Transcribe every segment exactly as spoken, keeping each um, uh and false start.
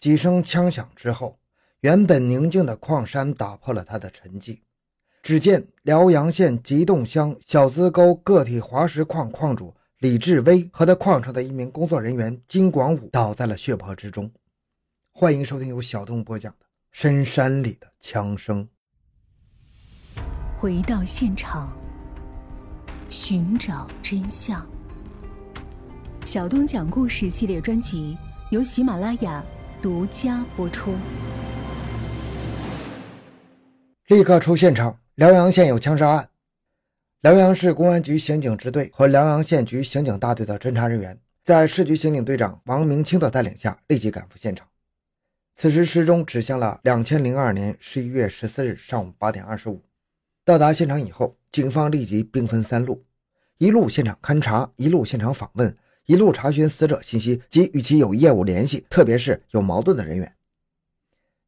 几声枪响之后，原本宁静的矿山打破了它的沉寂。只见辽阳县吉洞乡小资沟个体滑石矿矿主李志威和他矿上的一名工作人员金广武倒在了血泊之中。欢迎收听由小东播讲的《深山里的枪声》。回到现场，寻找真相。小东讲故事系列专辑由喜马拉雅独家播出。立刻出现场，辽阳县有枪杀案。辽阳市公安局刑警支队和辽阳县局刑警大队的侦查人员在市局刑警队长王明清的带领下立即赶赴现场。此时时钟指向了二零零二年十一月十四日上午八点二十五。到达现场以后，警方立即兵分三路，一路现场勘查，一路现场访问，一路查询死者信息及与其有业务联系，特别是有矛盾的人员。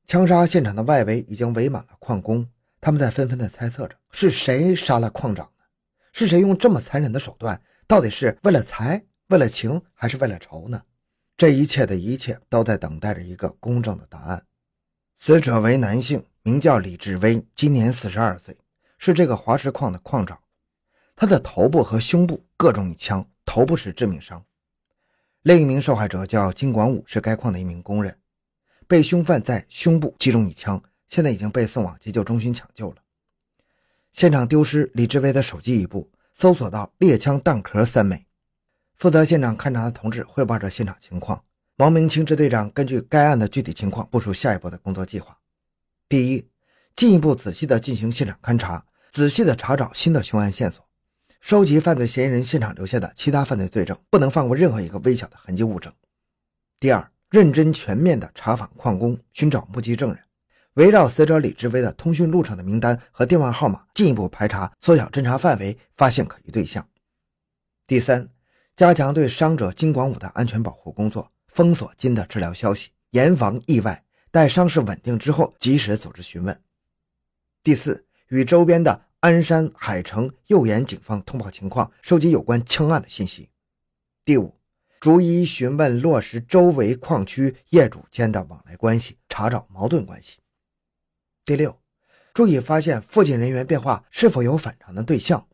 枪杀现场的外围已经围满了矿工，他们在纷纷地猜测着是谁杀了矿长呢？是谁用这么残忍的手段？到底是为了财，为了情，还是为了仇呢？这一切的一切都在等待着一个公正的答案。死者为男性，名叫李志威，今年四十二岁，是这个滑石矿的矿长。他的头部和胸部各中一枪，头部是致命伤。另一名受害者叫金广武，是该矿的一名工人，被凶犯在胸部击中一枪，现在已经被送往急救中心抢救了。现场丢失李志威的手机一部，搜索到猎枪弹壳三枚。负责现场勘查的同志汇报着现场情况，王明清支队长根据该案的具体情况部署下一步的工作计划。第一，进一步仔细地进行现场勘查，仔细地查找新的凶案线索，收集犯罪嫌疑人现场留下的其他犯罪罪证，不能放过任何一个微小的痕迹物证。第二，认真全面地查访矿工，寻找目击证人，围绕死者李志威的通讯录上的名单和电话号码进一步排查，缩小侦查范围，发现可疑对象。第三，加强对伤者金广武的安全保护工作，封锁金的治疗消息，严防意外，待伤势稳定之后及时组织询问。第四，与周边的鞍山、海城、右岩警方通报情况，收集有关枪案的信息。第五，逐一询问落实周围矿区业主间的往来关系，查找矛盾关系。第六，注意发现附近人员变化是否有反常的对象。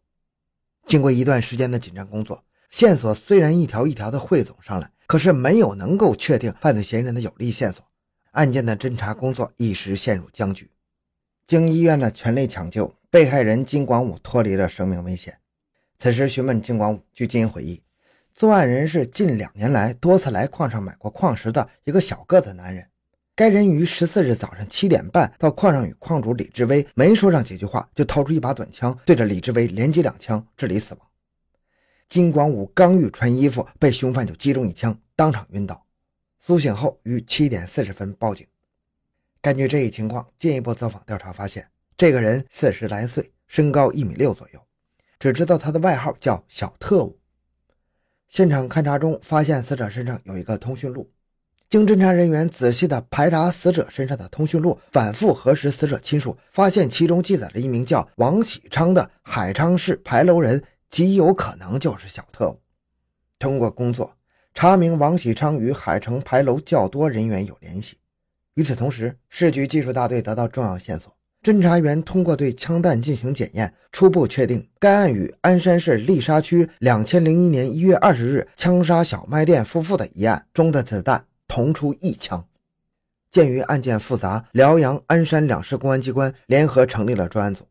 经过一段时间的紧张工作，线索虽然一条一条的汇总上来，可是没有能够确定犯罪嫌疑人的有力线索，案件的侦查工作一时陷入僵局。经医院的全力抢救，被害人金广武脱离了生命危险。此时询问金广武，据金回忆，作案人是近两年来多次来矿上买过矿石的一个小个子男人。该人于十四日早上七点半到矿上与矿主李志威没说上几句话，就掏出一把短枪对着李志威连击两枪，致力死亡。金广武刚欲穿衣服，被凶犯就击中一枪，当场晕倒。苏醒后于七点四十分报警。根据这一情况进一步走访调查，发现这个人四十来岁，身高一米六左右，只知道他的外号叫小特务。现场勘查中发现死者身上有一个通讯录，经侦查人员仔细地排查死者身上的通讯录，反复核实死者亲属，发现其中记载着一名叫王喜昌的海昌市牌楼人，极有可能就是小特务。通过工作查明王喜昌与海城牌楼较多人员有联系。与此同时，市局技术大队得到重要线索，侦查员通过对枪弹进行检验，初步确定该案与鞍山市砾沙区二零零一年一月二十日枪杀小卖店夫妇的一案中的子弹同出一枪。鉴于案件复杂，辽阳、鞍山两市公安机关联合成立了专案组，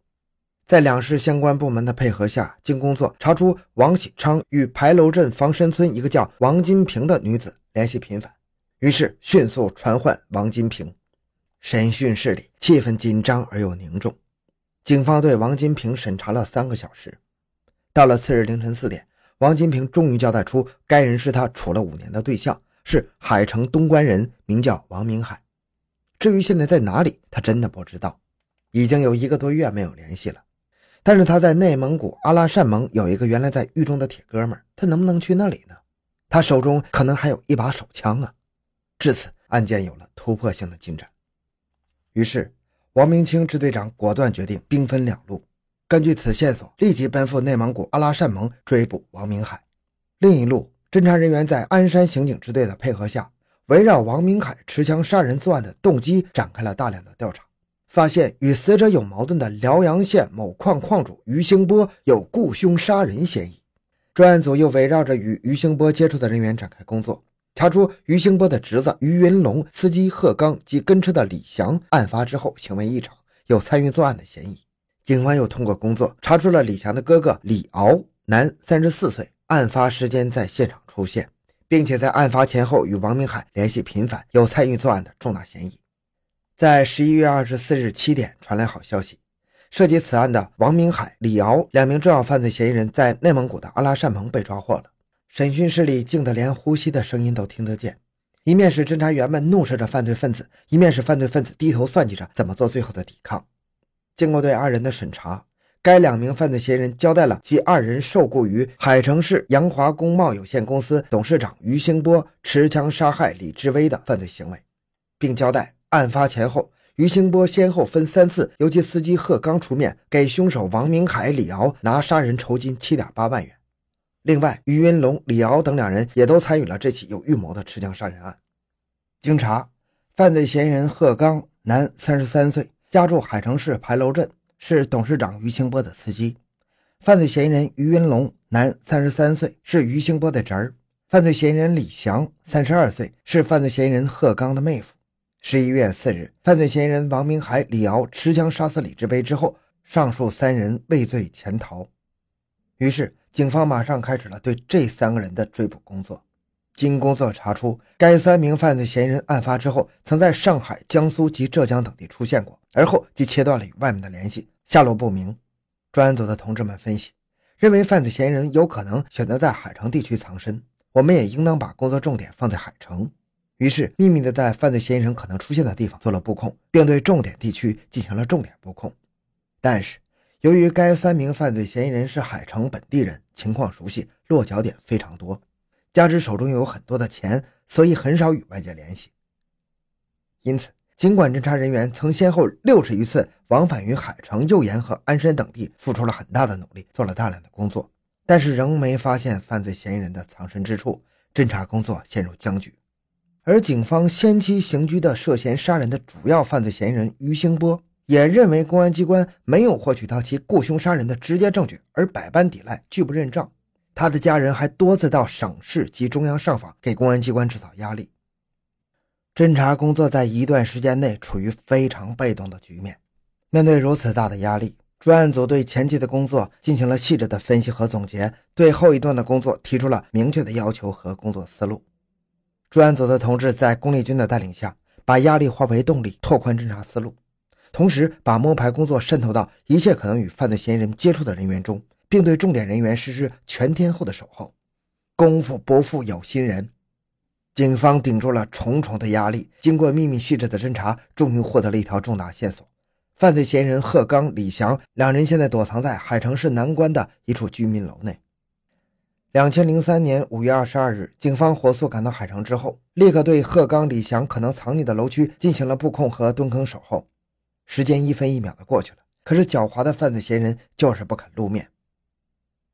在两市相关部门的配合下，经工作查出王喜昌与牌楼镇房山村一个叫王金平的女子联系频繁，于是迅速传唤王金平。审讯室里气氛紧张而又凝重，警方对王金平审查了三个小时。到了次日凌晨四点，王金平终于交代出该人是他处了五年的对象，是海城东关人，名叫王明海。至于现在在哪里，他真的不知道，已经有一个多月没有联系了。但是他在内蒙古阿拉善盟有一个原来在狱中的铁哥们，他能不能去那里呢？他手中可能还有一把手枪啊。至此，案件有了突破性的进展。于是王明清支队长果断决定兵分两路，根据此线索立即奔赴内蒙古阿拉善盟追捕王明海。另一路，侦查人员在鞍山刑警支队的配合下，围绕王明凯持枪杀人作案的动机展开了大量的调查，发现与死者有矛盾的辽阳县某矿矿主于兴波有雇凶杀人嫌疑。专案组又围绕着与于兴波接触的人员展开工作，查出于兴波的侄子于云龙、司机贺刚及跟车的李翔案发之后行为异常，有参与作案的嫌疑。警方又通过工作查出了李强的哥哥李敖，男三十四岁，案发时间在现场出现，并且在案发前后与王明海联系频繁，有参与作案的重大嫌疑。在十一月二十四日七点传来好消息，涉及此案的王明海、李敖两名重要犯罪嫌疑人在内蒙古的阿拉善盟被抓获了。审讯室里静得连呼吸的声音都听得见，一面是侦查员们怒视着犯罪分子，一面是犯罪分子低头算计着怎么做最后的抵抗。经过对二人的审查，该两名犯罪嫌疑人交代了其二人受雇于海城市洋华工贸有限公司董事长于兴波持枪杀害李志威的犯罪行为，并交代案发前后于兴波先后分三次由其司机贺刚出面给凶手王明海、李敖拿杀人酬金 七点八万元。另外，于云龙、李敖等两人也都参与了这起有预谋的持枪杀人案。经查，犯罪嫌疑人贺刚，男三十三岁，家住海城市牌楼镇，是董事长于兴波的司机。犯罪嫌疑人于云龙，男三十三岁，是于兴波的侄儿。犯罪嫌疑人李翔，三十二岁，是犯罪嫌疑人贺刚的妹夫。十一月四日，犯罪嫌疑人王明海、李敖持枪杀死李志威之后，上述三人畏罪潜逃。于是警方马上开始了对这三个人的追捕工作。经工作查出，该三名犯罪嫌疑人案发之后曾在上海、江苏及浙江等地出现过，而后即切断了与外面的联系，下落不明。专案组的同志们分析认为，犯罪嫌疑人有可能选择在海城地区藏身，我们也应当把工作重点放在海城。于是秘密的在犯罪嫌疑人可能出现的地方做了布控，并对重点地区进行了重点布控。但是由于该三名犯罪嫌疑人是海城本地人，情况熟悉，落脚点非常多，加之手中有很多的钱，所以很少与外界联系。因此尽管侦查人员曾先后六十余次往返于海城、右岩和鞍山等地，付出了很大的努力，做了大量的工作，但是仍没发现犯罪嫌疑人的藏身之处，侦查工作陷入僵局。而警方先期刑拘的涉嫌杀人的主要犯罪嫌疑人于兴波也认为公安机关没有获取到其雇凶杀人的直接证据，而百般抵赖，拒不认账。他的家人还多次到省市及中央上访，给公安机关制造压力。侦查工作在一段时间内处于非常被动的局面。面对如此大的压力，专案组对前期的工作进行了细致的分析和总结，对后一段的工作提出了明确的要求和工作思路。专案组的同志在龚立军的带领下，把压力化为动力，拓宽侦查思路，同时把摸排工作渗透到一切可能与犯罪嫌疑人接触的人员中，并对重点人员实施全天候的守候。功夫不负有心人，警方顶住了重重的压力，经过秘密细致的侦查，终于获得了一条重大线索。犯罪嫌疑人贺刚、李翔两人现在躲藏在海城市南关的一处居民楼内。二零零三年五月二十二日，警方火速赶到海城之后，立刻对贺刚、李翔可能藏匿的楼区进行了布控和蹲坑守候。时间一分一秒的过去了，可是狡猾的犯罪嫌疑人就是不肯露面。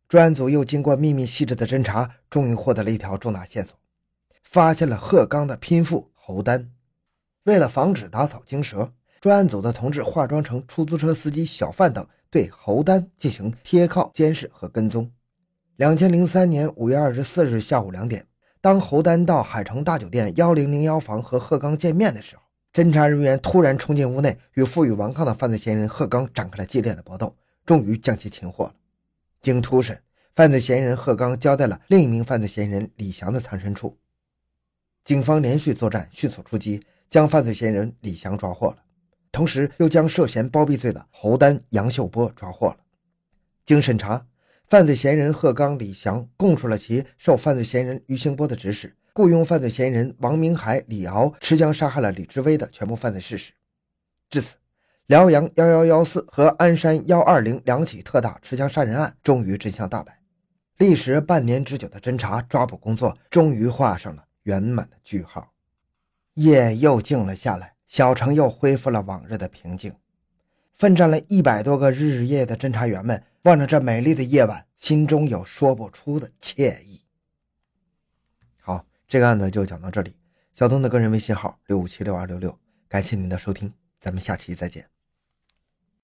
专案组又经过秘密细致的侦查，终于获得了一条重大线索，发现了贺刚的拼父侯丹。为了防止打草惊蛇，专案组的同志化妆成出租车司机、小贩等，对侯丹进行贴靠监视和跟踪。二零零三年五月二十四日下午两点，当侯丹到海城大酒店一零零一房和贺刚见面的时候，侦查人员突然冲进屋内，与负隅顽抗的犯罪嫌疑人贺刚展开了激烈的搏斗，终于将其擒获了。经突审，犯罪嫌疑人贺刚交代了另一名犯罪嫌疑人李翔的藏身处。警方连续作战，迅速出击，将犯罪嫌疑人李翔抓获了，同时又将涉嫌包庇罪的侯丹、杨秀波抓获了。经审查，犯罪嫌疑人贺刚、李翔供述了其受犯罪嫌疑人于兴波的指使，雇佣犯罪嫌疑人王明海、李敖持枪杀害了李志威的全部犯罪事实。至此，辽阳一一一四和鞍山一二零两起特大持枪杀人案终于真相大白。历时半年之久的侦查抓捕工作终于画上了圆满的句号。夜又静了下来，小城又恢复了往日的平静。奋战了一百多个日日夜夜的侦查员们，望着这美丽的夜晚，心中有说不出的惬意。好，这个案子就讲到这里，小东的个人微信号 六五七六二六六，感谢您的收听，咱们下期再见。